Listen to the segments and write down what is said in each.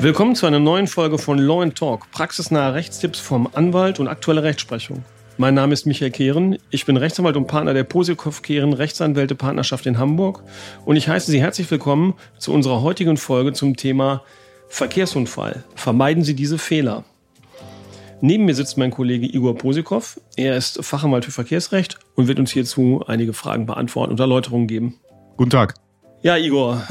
Willkommen zu einer neuen Folge von Law & Talk, praxisnahe Rechtstipps vom Anwalt und aktuelle Rechtsprechung. Mein Name ist Michael Kehren, ich bin Rechtsanwalt und Partner der Posikow Kehren Rechtsanwälte Partnerschaft in Hamburg und ich heiße Sie herzlich willkommen zu unserer heutigen Folge zum Thema Verkehrsunfall. Vermeiden Sie diese Fehler. Neben mir sitzt mein Kollege Igor Posikow, er ist Fachanwalt für Verkehrsrecht und wird uns hierzu einige Fragen beantworten und Erläuterungen geben. Guten Tag. Ja, Igor,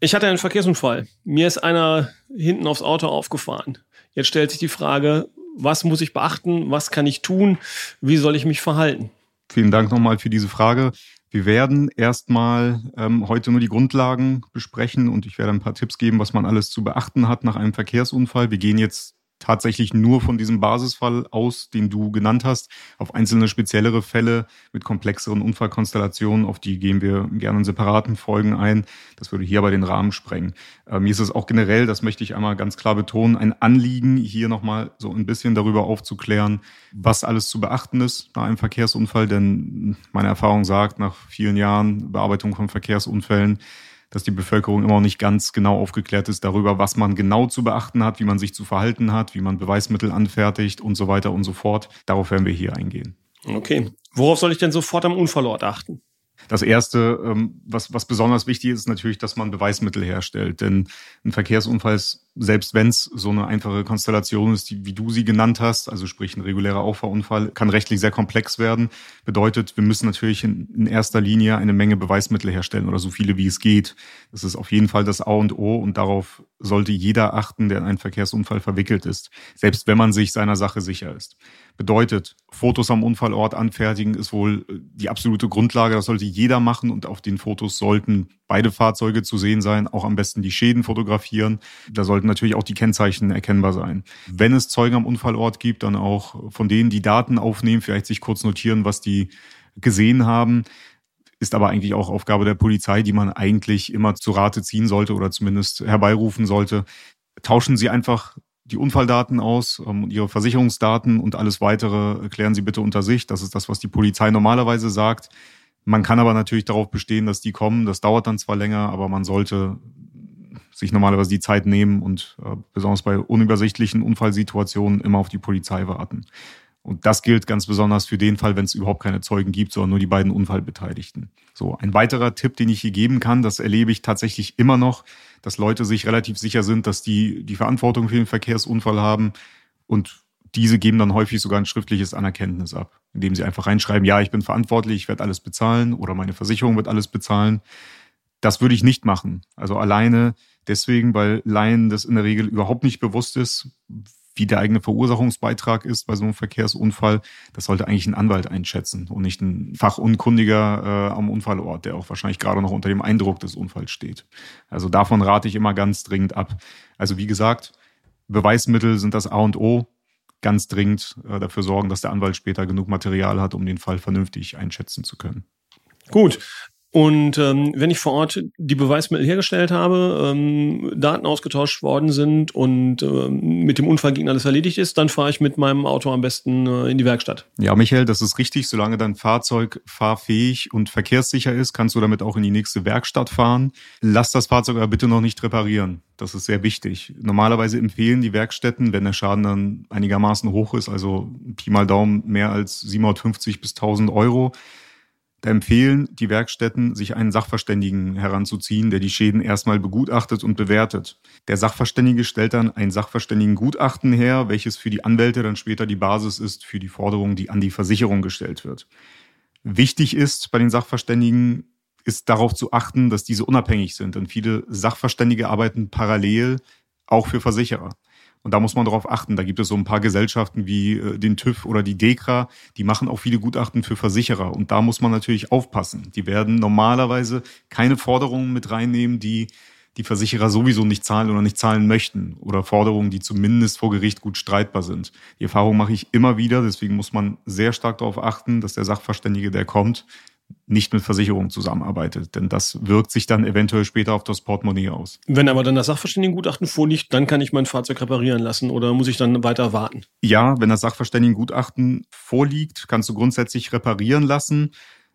ich hatte einen Verkehrsunfall. Mir ist einer hinten aufs Auto aufgefahren. Jetzt stellt sich die Frage, was muss ich beachten? Was kann ich tun? Wie soll ich mich verhalten? Vielen Dank nochmal für diese Frage. Wir werden erstmal heute nur die Grundlagen besprechen und ich werde ein paar Tipps geben, was man alles zu beachten hat nach einem Verkehrsunfall. Wir gehen jetzt tatsächlich nur von diesem Basisfall aus, den du genannt hast. Auf einzelne speziellere Fälle mit komplexeren Unfallkonstellationen, auf die gehen wir gerne in separaten Folgen ein. Das würde hier aber den Rahmen sprengen. Mir ist es auch generell, das möchte ich einmal ganz klar betonen, ein Anliegen, hier nochmal so ein bisschen darüber aufzuklären, was alles zu beachten ist nach einem Verkehrsunfall. Denn meine Erfahrung sagt, nach vielen Jahren Bearbeitung von Verkehrsunfällen, dass die Bevölkerung immer noch nicht ganz genau aufgeklärt ist darüber, was man genau zu beachten hat, wie man sich zu verhalten hat, wie man Beweismittel anfertigt und so weiter und so fort. Darauf werden wir hier eingehen. Okay. Worauf soll ich denn sofort am Unfallort achten? Das Erste, was besonders wichtig ist, ist natürlich, dass man Beweismittel herstellt. Denn ein Verkehrsunfall ist, selbst wenn es so eine einfache Konstellation ist, wie du sie genannt hast, also sprich ein regulärer Auffahrunfall, kann rechtlich sehr komplex werden. Bedeutet, wir müssen natürlich in erster Linie eine Menge Beweismittel herstellen oder so viele, wie es geht. Das ist auf jeden Fall das A und O und darauf sollte jeder achten, der in einen Verkehrsunfall verwickelt ist, selbst wenn man sich seiner Sache sicher ist. Bedeutet, Fotos am Unfallort anfertigen ist wohl die absolute Grundlage. Das sollte jeder machen und auf den Fotos sollten beide Fahrzeuge zu sehen sein, auch am besten die Schäden fotografieren. Da sollten natürlich auch die Kennzeichen erkennbar sein. Wenn es Zeugen am Unfallort gibt, dann auch von denen, die Daten aufnehmen, vielleicht sich kurz notieren, was die gesehen haben. Ist aber eigentlich auch Aufgabe der Polizei, die man eigentlich immer zu Rate ziehen sollte oder zumindest herbeirufen sollte. Tauschen Sie einfach die Unfalldaten aus, Ihre Versicherungsdaten und alles Weitere klären Sie bitte unter sich. Das ist das, was die Polizei normalerweise sagt. Man kann aber natürlich darauf bestehen, dass die kommen. Das dauert dann zwar länger, aber man sollte sich normalerweise die Zeit nehmen und besonders bei unübersichtlichen Unfallsituationen immer auf die Polizei warten. Und das gilt ganz besonders für den Fall, wenn es überhaupt keine Zeugen gibt, sondern nur die beiden Unfallbeteiligten. So, ein weiterer Tipp, den ich hier geben kann, das erlebe ich tatsächlich immer noch, dass Leute sich relativ sicher sind, dass die Verantwortung für den Verkehrsunfall haben und diese geben dann häufig sogar ein schriftliches Anerkenntnis ab, indem sie einfach reinschreiben, ja, ich bin verantwortlich, ich werde alles bezahlen oder meine Versicherung wird alles bezahlen. Das würde ich nicht machen. Also alleine deswegen, weil Laien das in der Regel überhaupt nicht bewusst ist, wie der eigene Verursachungsbeitrag ist bei so einem Verkehrsunfall. Das sollte eigentlich ein Anwalt einschätzen und nicht ein Fachunkundiger am Unfallort, der auch wahrscheinlich gerade noch unter dem Eindruck des Unfalls steht. Also davon rate ich immer ganz dringend ab. Also wie gesagt, Beweismittel sind das A und O. Ganz dringend dafür sorgen, dass der Anwalt später genug Material hat, um den Fall vernünftig einschätzen zu können. Gut. Und wenn ich vor Ort die Beweismittel hergestellt habe, Daten ausgetauscht worden sind und mit dem Unfallgegner alles erledigt ist, dann fahre ich mit meinem Auto am besten in die Werkstatt. Ja, Michael, das ist richtig. Solange dein Fahrzeug fahrfähig und verkehrssicher ist, kannst du damit auch in die nächste Werkstatt fahren. Lass das Fahrzeug aber bitte noch nicht reparieren. Das ist sehr wichtig. Normalerweise empfehlen die Werkstätten, wenn der Schaden dann einigermaßen hoch ist, also Pi mal Daumen mehr als 750 bis 1000 Euro, da empfehlen die Werkstätten, sich einen Sachverständigen heranzuziehen, der die Schäden erstmal begutachtet und bewertet. Der Sachverständige stellt dann ein Sachverständigengutachten her, welches für die Anwälte dann später die Basis ist für die Forderung, die an die Versicherung gestellt wird. Wichtig ist bei den Sachverständigen, ist darauf zu achten, dass diese unabhängig sind. Denn viele Sachverständige arbeiten parallel, auch für Versicherer. Und da muss man darauf achten. Da gibt es so ein paar Gesellschaften wie den TÜV oder die DEKRA. Die machen auch viele Gutachten für Versicherer. Und da muss man natürlich aufpassen. Die werden normalerweise keine Forderungen mit reinnehmen, die die Versicherer sowieso nicht zahlen oder nicht zahlen möchten. Oder Forderungen, die zumindest vor Gericht gut streitbar sind. Die Erfahrung mache ich immer wieder. Deswegen muss man sehr stark darauf achten, dass der Sachverständige, der kommt, nicht mit Versicherungen zusammenarbeitet. Denn das wirkt sich dann eventuell später auf das Portemonnaie aus. Wenn aber dann das Sachverständigengutachten vorliegt, dann kann ich mein Fahrzeug reparieren lassen oder muss ich dann weiter warten? Ja, wenn das Sachverständigengutachten vorliegt, kannst du grundsätzlich reparieren lassen.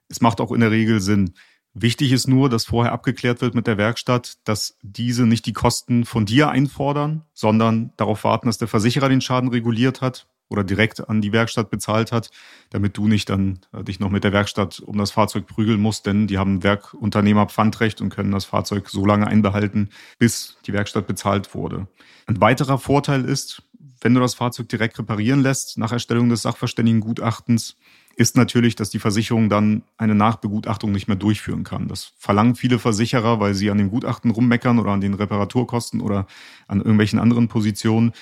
Es macht auch in der Regel Sinn. Wichtig ist nur, dass vorher abgeklärt wird mit der Werkstatt, dass diese nicht die Kosten von dir einfordern, sondern darauf warten, dass der Versicherer den Schaden reguliert hat oder direkt an die Werkstatt bezahlt hat, damit du nicht dann dich noch mit der Werkstatt um das Fahrzeug prügeln musst, denn die haben Werkunternehmerpfandrecht und können das Fahrzeug so lange einbehalten, bis die Werkstatt bezahlt wurde. Ein weiterer Vorteil ist, wenn du das Fahrzeug direkt reparieren lässt nach Erstellung des Sachverständigengutachtens, ist natürlich, dass die Versicherung dann eine Nachbegutachtung nicht mehr durchführen kann. Das verlangen viele Versicherer, weil sie an dem Gutachten rummeckern oder an den Reparaturkosten oder an irgendwelchen anderen Positionen.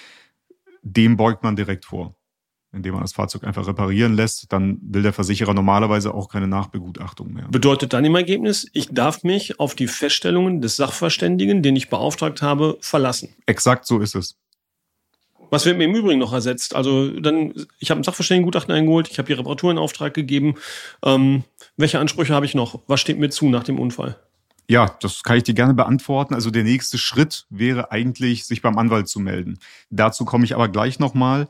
Dem beugt man direkt vor, indem man das Fahrzeug einfach reparieren lässt. Dann will der Versicherer normalerweise auch keine Nachbegutachtung mehr. Bedeutet dann im Ergebnis, ich darf mich auf die Feststellungen des Sachverständigen, den ich beauftragt habe, verlassen. Exakt so ist es. Was wird mir im Übrigen noch ersetzt? Also dann, ich habe ein Sachverständigengutachten eingeholt, ich habe die Reparatur in Auftrag gegeben. Welche Ansprüche habe ich noch? Was steht mir zu nach dem Unfall? Ja, das kann ich dir gerne beantworten. Also der nächste Schritt wäre eigentlich, sich beim Anwalt zu melden. Dazu komme ich aber gleich nochmal.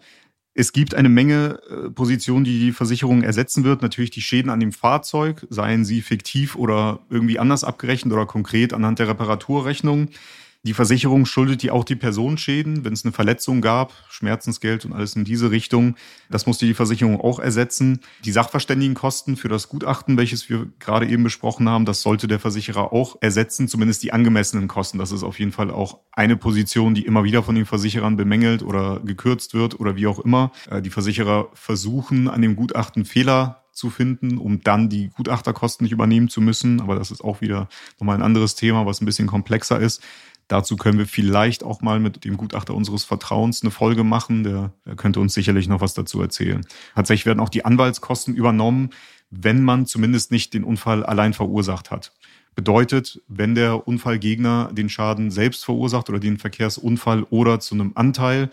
Es gibt eine Menge Positionen, die die Versicherung ersetzen wird. Natürlich die Schäden an dem Fahrzeug, seien sie fiktiv oder irgendwie anders abgerechnet oder konkret anhand der Reparaturrechnung. Die Versicherung schuldet dir auch die Personenschäden, wenn es eine Verletzung gab, Schmerzensgeld und alles in diese Richtung. Das musste die Versicherung auch ersetzen. Die Sachverständigenkosten für das Gutachten, welches wir gerade eben besprochen haben, das sollte der Versicherer auch ersetzen, zumindest die angemessenen Kosten. Das ist auf jeden Fall auch eine Position, die immer wieder von den Versicherern bemängelt oder gekürzt wird oder wie auch immer. Die Versicherer versuchen, an dem Gutachten Fehler zu finden, um dann die Gutachterkosten nicht übernehmen zu müssen. Aber das ist auch wieder nochmal ein anderes Thema, was ein bisschen komplexer ist. Dazu können wir vielleicht auch mal mit dem Gutachter unseres Vertrauens eine Folge machen. Der könnte uns sicherlich noch was dazu erzählen. Tatsächlich werden auch die Anwaltskosten übernommen, wenn man zumindest nicht den Unfall allein verursacht hat. Bedeutet, wenn der Unfallgegner den Schaden selbst verursacht oder den Verkehrsunfall oder zu einem Anteil,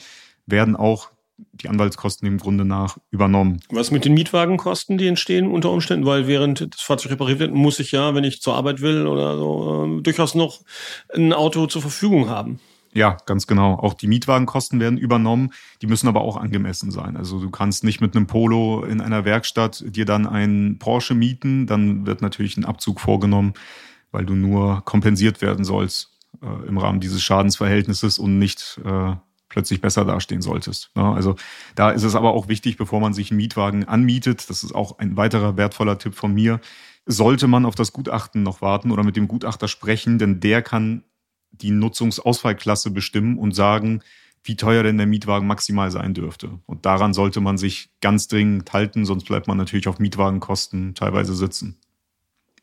werden auch die Anwaltskosten im Grunde nach übernommen. Was mit den Mietwagenkosten, die entstehen unter Umständen? Weil während das Fahrzeug repariert wird, muss ich ja, wenn ich zur Arbeit will oder so, durchaus noch ein Auto zur Verfügung haben. Ja, ganz genau. Auch die Mietwagenkosten werden übernommen. Die müssen aber auch angemessen sein. Also du kannst nicht mit einem Polo in einer Werkstatt dir dann einen Porsche mieten. Dann wird natürlich ein Abzug vorgenommen, weil du nur kompensiert werden sollst im Rahmen dieses Schadensverhältnisses und nicht plötzlich besser dastehen solltest. Also da ist es aber auch wichtig, bevor man sich einen Mietwagen anmietet, das ist auch ein weiterer wertvoller Tipp von mir, sollte man auf das Gutachten noch warten oder mit dem Gutachter sprechen, denn der kann die Nutzungsausfallklasse bestimmen und sagen, wie teuer denn der Mietwagen maximal sein dürfte. Und daran sollte man sich ganz dringend halten, sonst bleibt man natürlich auf Mietwagenkosten teilweise sitzen.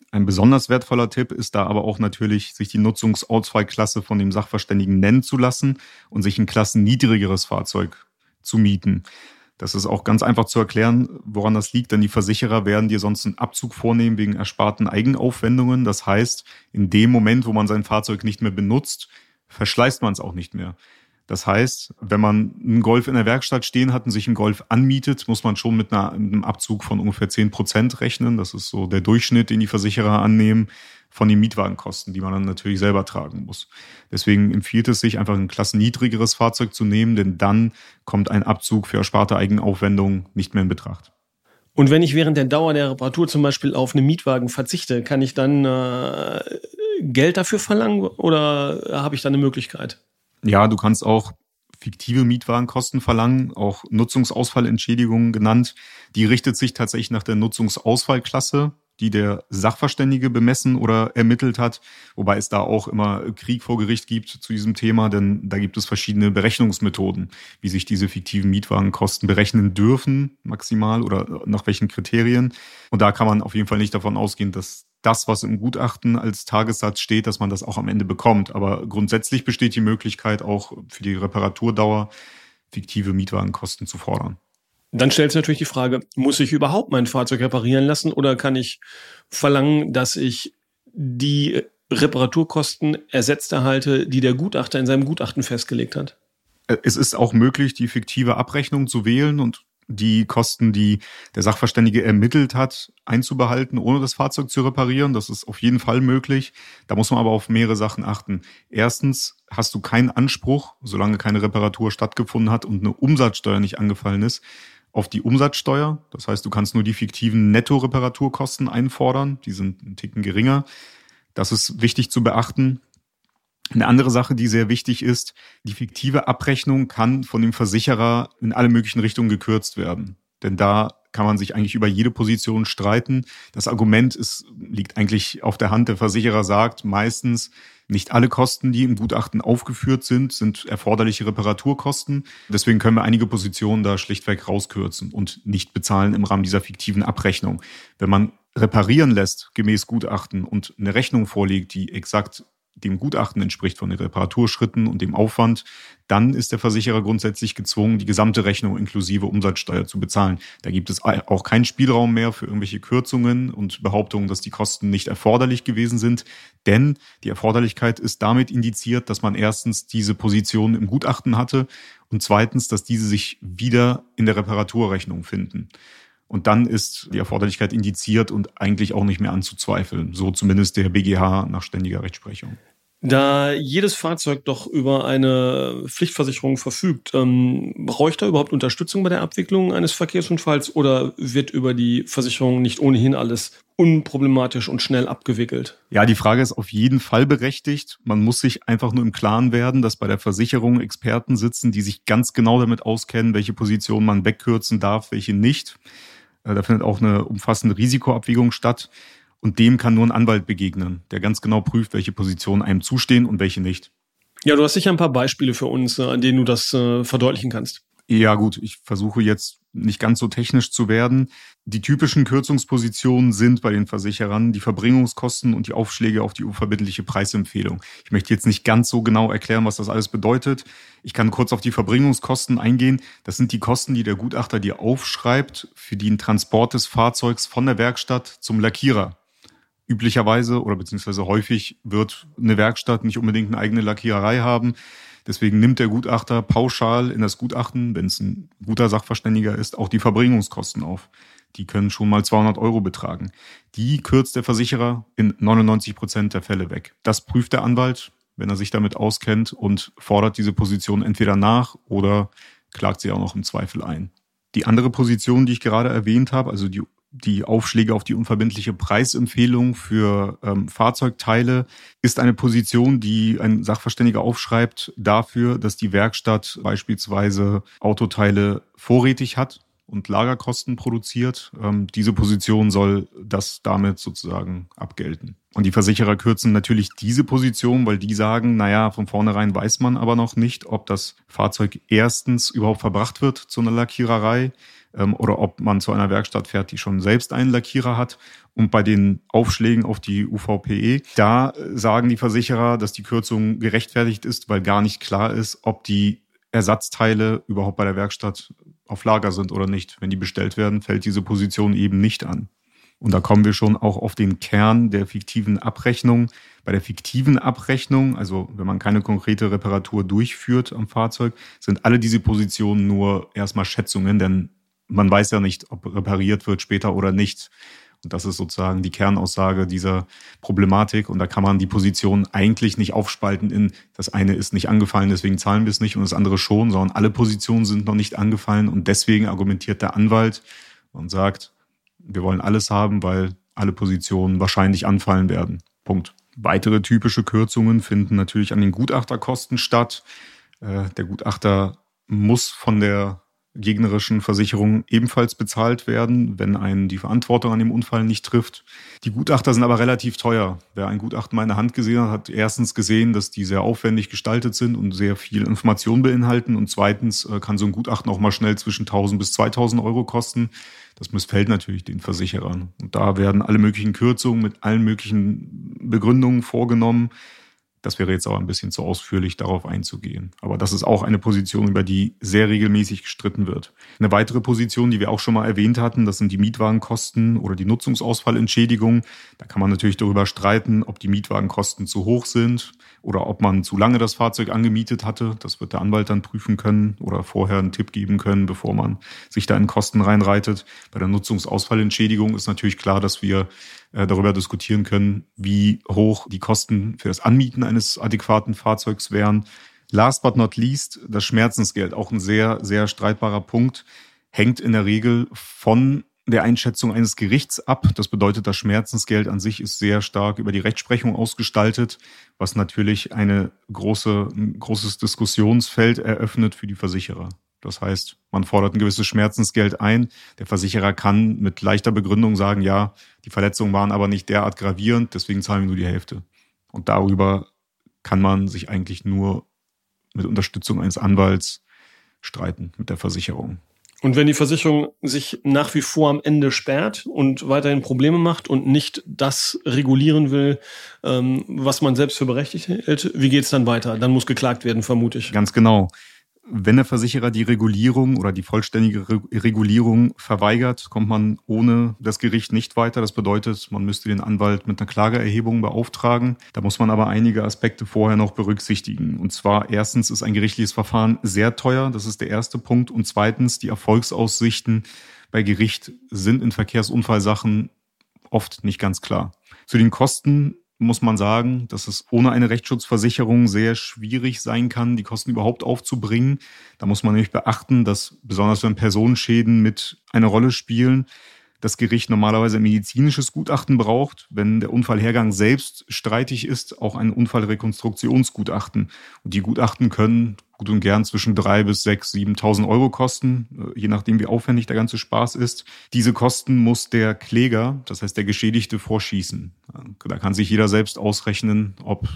Ein besonders wertvoller Tipp ist da aber auch natürlich, sich die Nutzungsausfallklasse von dem Sachverständigen nennen zu lassen und sich ein klassenniedrigeres Fahrzeug zu mieten. Das ist auch ganz einfach zu erklären, woran das liegt, denn die Versicherer werden dir sonst einen Abzug vornehmen wegen ersparten Eigenaufwendungen. Das heißt, in dem Moment, wo man sein Fahrzeug nicht mehr benutzt, verschleißt man es auch nicht mehr. Das heißt, wenn man einen Golf in der Werkstatt stehen hat und sich einen Golf anmietet, muss man schon mit einem Abzug von ungefähr 10% rechnen. Das ist so der Durchschnitt, den die Versicherer annehmen von den Mietwagenkosten, die man dann natürlich selber tragen muss. Deswegen empfiehlt es sich, einfach ein klassenniedrigeres Fahrzeug zu nehmen, denn dann kommt ein Abzug für ersparte Eigenaufwendungen nicht mehr in Betracht. Und wenn ich während der Dauer der Reparatur zum Beispiel auf einen Mietwagen verzichte, kann ich dann Geld dafür verlangen oder habe ich dann eine Möglichkeit? Ja, du kannst auch fiktive Mietwagenkosten verlangen, auch Nutzungsausfallentschädigungen genannt. Die richtet sich tatsächlich nach der Nutzungsausfallklasse, die der Sachverständige bemessen oder ermittelt hat, wobei es da auch immer Krieg vor Gericht gibt zu diesem Thema, denn da gibt es verschiedene Berechnungsmethoden, wie sich diese fiktiven Mietwagenkosten berechnen dürfen maximal oder nach welchen Kriterien. Und da kann man auf jeden Fall nicht davon ausgehen, dass das, was im Gutachten als Tagessatz steht, dass man das auch am Ende bekommt. Aber grundsätzlich besteht die Möglichkeit, auch für die Reparaturdauer fiktive Mietwagenkosten zu fordern. Dann stellt sich natürlich die Frage, muss ich überhaupt mein Fahrzeug reparieren lassen oder kann ich verlangen, dass ich die Reparaturkosten ersetzt erhalte, die der Gutachter in seinem Gutachten festgelegt hat? Es ist auch möglich, die fiktive Abrechnung zu wählen und die Kosten, die der Sachverständige ermittelt hat, einzubehalten, ohne das Fahrzeug zu reparieren. Das ist auf jeden Fall möglich. Da muss man aber auf mehrere Sachen achten. Erstens hast du keinen Anspruch, solange keine Reparatur stattgefunden hat und eine Umsatzsteuer nicht angefallen ist, auf die Umsatzsteuer. Das heißt, du kannst nur die fiktiven Netto-Reparaturkosten einfordern. Die sind einen Ticken geringer. Das ist wichtig zu beachten. Eine andere Sache, die sehr wichtig ist, die fiktive Abrechnung kann von dem Versicherer in alle möglichen Richtungen gekürzt werden. Denn da kann man sich eigentlich über jede Position streiten. Das Argument liegt eigentlich auf der Hand. Der Versicherer sagt meistens, nicht alle Kosten, die im Gutachten aufgeführt sind erforderliche Reparaturkosten. Deswegen können wir einige Positionen da schlichtweg rauskürzen und nicht bezahlen im Rahmen dieser fiktiven Abrechnung. Wenn man reparieren lässt, gemäß Gutachten, und eine Rechnung vorlegt, die exakt dem Gutachten entspricht von den Reparaturschritten und dem Aufwand, dann ist der Versicherer grundsätzlich gezwungen, die gesamte Rechnung inklusive Umsatzsteuer zu bezahlen. Da gibt es auch keinen Spielraum mehr für irgendwelche Kürzungen und Behauptungen, dass die Kosten nicht erforderlich gewesen sind. Denn die Erforderlichkeit ist damit indiziert, dass man erstens diese Position im Gutachten hatte und zweitens, dass diese sich wieder in der Reparaturrechnung finden. Und dann ist die Erforderlichkeit indiziert und eigentlich auch nicht mehr anzuzweifeln. So zumindest der BGH nach ständiger Rechtsprechung. Da jedes Fahrzeug doch über eine Pflichtversicherung verfügt, bräuchte er überhaupt Unterstützung bei der Abwicklung eines Verkehrsunfalls oder wird über die Versicherung nicht ohnehin alles unproblematisch und schnell abgewickelt? Ja, die Frage ist auf jeden Fall berechtigt. Man muss sich einfach nur im Klaren werden, dass bei der Versicherung Experten sitzen, die sich ganz genau damit auskennen, welche Positionen man wegkürzen darf, welche nicht. Da findet auch eine umfassende Risikoabwägung statt. Und dem kann nur ein Anwalt begegnen, der ganz genau prüft, welche Positionen einem zustehen und welche nicht. Ja, du hast sicher ein paar Beispiele für uns, an denen du das verdeutlichen kannst. Ja gut, ich versuche jetzt nicht ganz so technisch zu werden. Die typischen Kürzungspositionen sind bei den Versicherern die Verbringungskosten und die Aufschläge auf die unverbindliche Preisempfehlung. Ich möchte jetzt nicht ganz so genau erklären, was das alles bedeutet. Ich kann kurz auf die Verbringungskosten eingehen. Das sind die Kosten, die der Gutachter dir aufschreibt für den Transport des Fahrzeugs von der Werkstatt zum Lackierer. Üblicherweise oder beziehungsweise häufig wird eine Werkstatt nicht unbedingt eine eigene Lackiererei haben. Deswegen nimmt der Gutachter pauschal in das Gutachten, wenn es ein guter Sachverständiger ist, auch die Verbringungskosten auf. Die können schon mal 200 Euro betragen. Die kürzt der Versicherer in 99% der Fälle weg. Das prüft der Anwalt, wenn er sich damit auskennt, und fordert diese Position entweder nach oder klagt sie auch noch im Zweifel ein. Die andere Position, die ich gerade erwähnt habe, also die Aufschläge auf die unverbindliche Preisempfehlung für Fahrzeugteile, ist eine Position, die ein Sachverständiger aufschreibt dafür, dass die Werkstatt beispielsweise Autoteile vorrätig hat und Lagerkosten produziert. Diese Position soll das damit sozusagen abgelten. Und die Versicherer kürzen natürlich diese Position, weil die sagen, naja, von vornherein weiß man aber noch nicht, ob das Fahrzeug erstens überhaupt verbracht wird zu einer Lackiererei oder ob man zu einer Werkstatt fährt, die schon selbst einen Lackierer hat. Und bei den Aufschlägen auf die UVPE, da sagen die Versicherer, dass die Kürzung gerechtfertigt ist, weil gar nicht klar ist, ob die Ersatzteile überhaupt bei der Werkstatt auf Lager sind oder nicht. Wenn die bestellt werden, fällt diese Position eben nicht an. Und da kommen wir schon auch auf den Kern der fiktiven Abrechnung. Bei der fiktiven Abrechnung, also wenn man keine konkrete Reparatur durchführt am Fahrzeug, sind alle diese Positionen nur erstmal Schätzungen, denn man weiß ja nicht, ob repariert wird später oder nicht. Und das ist sozusagen die Kernaussage dieser Problematik. Und da kann man die Position eigentlich nicht aufspalten in, das eine ist nicht angefallen, deswegen zahlen wir es nicht, und das andere schon, sondern alle Positionen sind noch nicht angefallen. Und deswegen argumentiert der Anwalt und sagt, wir wollen alles haben, weil alle Positionen wahrscheinlich anfallen werden. Punkt. Weitere typische Kürzungen finden natürlich an den Gutachterkosten statt. Der Gutachter muss von der gegnerischen Versicherungen ebenfalls bezahlt werden, wenn einen die Verantwortung an dem Unfall nicht trifft. Die Gutachter sind aber relativ teuer. Wer ein Gutachten mal in der Hand gesehen hat, hat erstens gesehen, dass die sehr aufwendig gestaltet sind und sehr viel Information beinhalten, und zweitens kann so ein Gutachten auch mal schnell zwischen 1.000 bis 2.000 Euro kosten. Das missfällt natürlich den Versicherern. Und da werden alle möglichen Kürzungen mit allen möglichen Begründungen vorgenommen. Das wäre jetzt aber ein bisschen zu ausführlich, darauf einzugehen. Aber das ist auch eine Position, über die sehr regelmäßig gestritten wird. Eine weitere Position, die wir auch schon mal erwähnt hatten, das sind die Mietwagenkosten oder die Nutzungsausfallentschädigung. Da kann man natürlich darüber streiten, ob die Mietwagenkosten zu hoch sind oder ob man zu lange das Fahrzeug angemietet hatte. Das wird der Anwalt dann prüfen können oder vorher einen Tipp geben können, bevor man sich da in Kosten reinreitet. Bei der Nutzungsausfallentschädigung ist natürlich klar, dass wir darüber diskutieren können, wie hoch die Kosten für das Anmieten eines adäquaten Fahrzeugs wären. Last but not least, das Schmerzensgeld, auch ein sehr, sehr streitbarer Punkt, hängt in der Regel von der Einschätzung eines Gerichts ab. Das bedeutet, das Schmerzensgeld an sich ist sehr stark über die Rechtsprechung ausgestaltet, was natürlich ein großes Diskussionsfeld eröffnet für die Versicherer. Das heißt, man fordert ein gewisses Schmerzensgeld ein. Der Versicherer kann mit leichter Begründung sagen, ja, die Verletzungen waren aber nicht derart gravierend, deswegen zahlen wir nur die Hälfte. Und darüber kann man sich eigentlich nur mit Unterstützung eines Anwalts streiten, mit der Versicherung. Und wenn die Versicherung sich nach wie vor am Ende sperrt und weiterhin Probleme macht und nicht das regulieren will, was man selbst für berechtigt hält, wie geht es dann weiter? Dann muss geklagt werden, vermute ich. Ganz genau. Wenn der Versicherer die Regulierung oder die vollständige Regulierung verweigert, kommt man ohne das Gericht nicht weiter. Das bedeutet, man müsste den Anwalt mit einer Klageerhebung beauftragen. Da muss man aber einige Aspekte vorher noch berücksichtigen. Und zwar erstens ist ein gerichtliches Verfahren sehr teuer. Das ist der erste Punkt. Und zweitens, die Erfolgsaussichten bei Gericht sind in Verkehrsunfallsachen oft nicht ganz klar. Zu den Kosten muss man sagen, dass es ohne eine Rechtsschutzversicherung sehr schwierig sein kann, die Kosten überhaupt aufzubringen. Da muss man nämlich beachten, dass besonders wenn Personenschäden mit eine Rolle spielen, das Gericht normalerweise ein medizinisches Gutachten braucht, wenn der Unfallhergang selbst streitig ist, auch ein Unfallrekonstruktionsgutachten. Und die Gutachten können gut und gern zwischen 3.000 bis 6.000, 7.000 Euro kosten, je nachdem, wie aufwendig der ganze Spaß ist. Diese Kosten muss der Kläger, das heißt der Geschädigte, vorschießen. Da kann sich jeder selbst ausrechnen, ob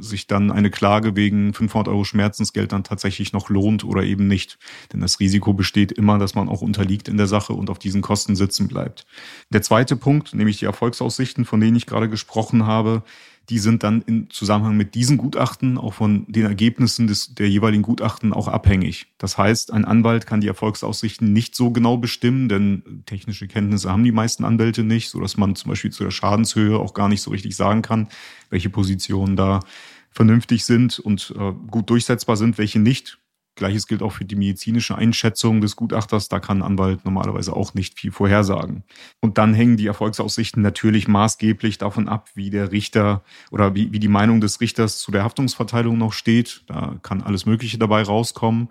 sich dann eine Klage wegen 500 Euro Schmerzensgeld dann tatsächlich noch lohnt oder eben nicht. Denn das Risiko besteht immer, dass man auch unterliegt in der Sache und auf diesen Kosten sitzen bleibt. Der zweite Punkt, nämlich die Erfolgsaussichten, von denen ich gerade gesprochen habe, die sind dann im Zusammenhang mit diesen Gutachten auch von den Ergebnissen der jeweiligen Gutachten auch abhängig. Das heißt, ein Anwalt kann die Erfolgsaussichten nicht so genau bestimmen, denn technische Kenntnisse haben die meisten Anwälte nicht, sodass man zum Beispiel zu der Schadenshöhe auch gar nicht so richtig sagen kann, welche Positionen da vernünftig sind und gut durchsetzbar sind, welche nicht. Gleiches gilt auch für die medizinische Einschätzung des Gutachters. Da kann ein Anwalt normalerweise auch nicht viel vorhersagen. Und dann hängen die Erfolgsaussichten natürlich maßgeblich davon ab, wie der Richter oder wie die Meinung des Richters zu der Haftungsverteilung noch steht. Da kann alles Mögliche dabei rauskommen.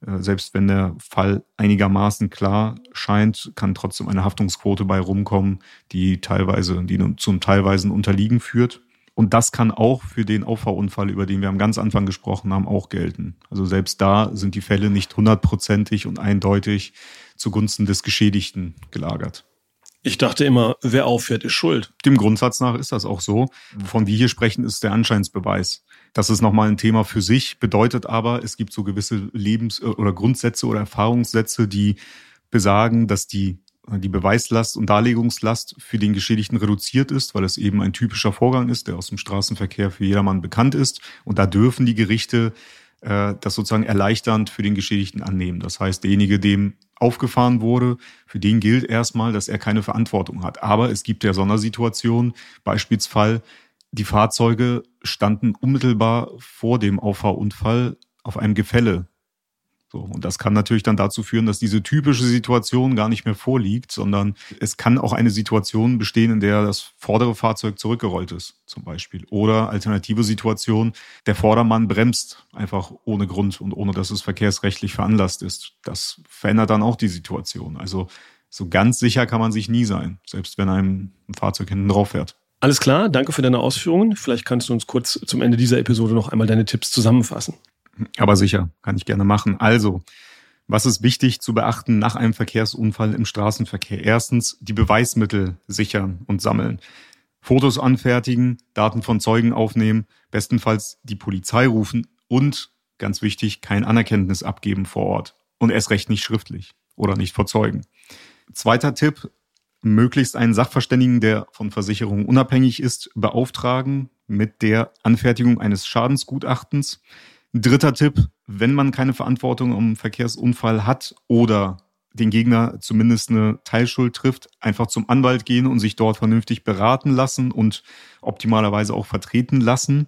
Selbst wenn der Fall einigermaßen klar scheint, kann trotzdem eine Haftungsquote bei rumkommen, die zum teilweisen Unterliegen führt. Und das kann auch für den Auffahrunfall, über den wir am ganz Anfang gesprochen haben, auch gelten. Also selbst da sind die Fälle nicht 100%ig und eindeutig zugunsten des Geschädigten gelagert. Ich dachte immer, wer auffährt, ist schuld. Dem Grundsatz nach ist das auch so. Wovon wir hier sprechen, ist der Anscheinsbeweis. Das ist nochmal ein Thema für sich, bedeutet aber, es gibt so gewisse Lebens- oder Grundsätze oder Erfahrungssätze, die besagen, dass die Beweislast und Darlegungslast für den Geschädigten reduziert ist, weil es eben ein typischer Vorgang ist, der aus dem Straßenverkehr für jedermann bekannt ist. Und da dürfen die Gerichte das sozusagen erleichternd für den Geschädigten annehmen. Das heißt, derjenige, dem aufgefahren wurde, für den gilt erstmal, dass er keine Verantwortung hat. Aber es gibt ja Sondersituationen, beispielsweise die Fahrzeuge standen unmittelbar vor dem Auffahrunfall auf einem Gefälle. So, und das kann natürlich dann dazu führen, dass diese typische Situation gar nicht mehr vorliegt, sondern es kann auch eine Situation bestehen, in der das vordere Fahrzeug zurückgerollt ist, zum Beispiel. Oder alternative Situation, der Vordermann bremst einfach ohne Grund und ohne, dass es verkehrsrechtlich veranlasst ist. Das verändert dann auch die Situation. Also so ganz sicher kann man sich nie sein, selbst wenn einem ein Fahrzeug hinten drauf fährt. Alles klar, danke für deine Ausführungen. Vielleicht kannst du uns kurz zum Ende dieser Episode noch einmal deine Tipps zusammenfassen. Aber sicher, kann ich gerne machen. Also, was ist wichtig zu beachten nach einem Verkehrsunfall im Straßenverkehr? Erstens, die Beweismittel sichern und sammeln. Fotos anfertigen, Daten von Zeugen aufnehmen, bestenfalls die Polizei rufen und, ganz wichtig, kein Anerkenntnis abgeben vor Ort. Und erst recht nicht schriftlich oder nicht vor Zeugen. Zweiter Tipp, möglichst einen Sachverständigen, der von Versicherungen unabhängig ist, beauftragen. mit der Anfertigung eines Schadensgutachtens. Dritter Tipp, wenn man keine Verantwortung im Verkehrsunfall hat oder den Gegner zumindest eine Teilschuld trifft, einfach zum Anwalt gehen und sich dort vernünftig beraten lassen und optimalerweise auch vertreten lassen.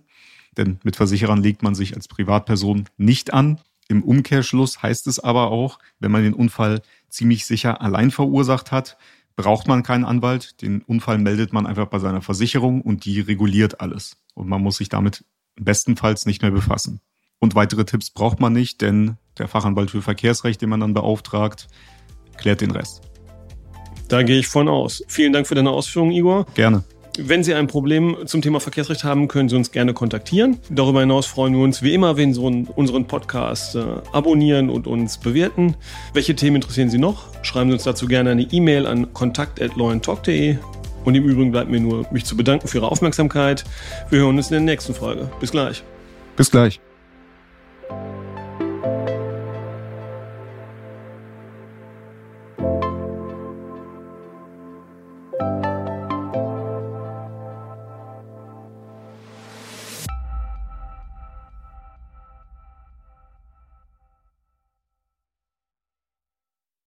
Denn mit Versicherern legt man sich als Privatperson nicht an. Im Umkehrschluss heißt es aber auch, wenn man den Unfall ziemlich sicher allein verursacht hat, braucht man keinen Anwalt. Den Unfall meldet man einfach bei seiner Versicherung und die reguliert alles. Und man muss sich damit bestenfalls nicht mehr befassen. Und weitere Tipps braucht man nicht, denn der Fachanwalt für Verkehrsrecht, den man dann beauftragt, klärt den Rest. Da gehe ich von aus. Vielen Dank für deine Ausführungen, Igor. Gerne. Wenn Sie ein Problem zum Thema Verkehrsrecht haben, können Sie uns gerne kontaktieren. Darüber hinaus freuen wir uns wie immer, wenn Sie unseren Podcast abonnieren und uns bewerten. Welche Themen interessieren Sie noch? Schreiben Sie uns dazu gerne eine E-Mail an kontakt@lawandtalk.de. Und im Übrigen bleibt mir nur, mich zu bedanken für Ihre Aufmerksamkeit. Wir hören uns in der nächsten Folge. Bis gleich. Bis gleich.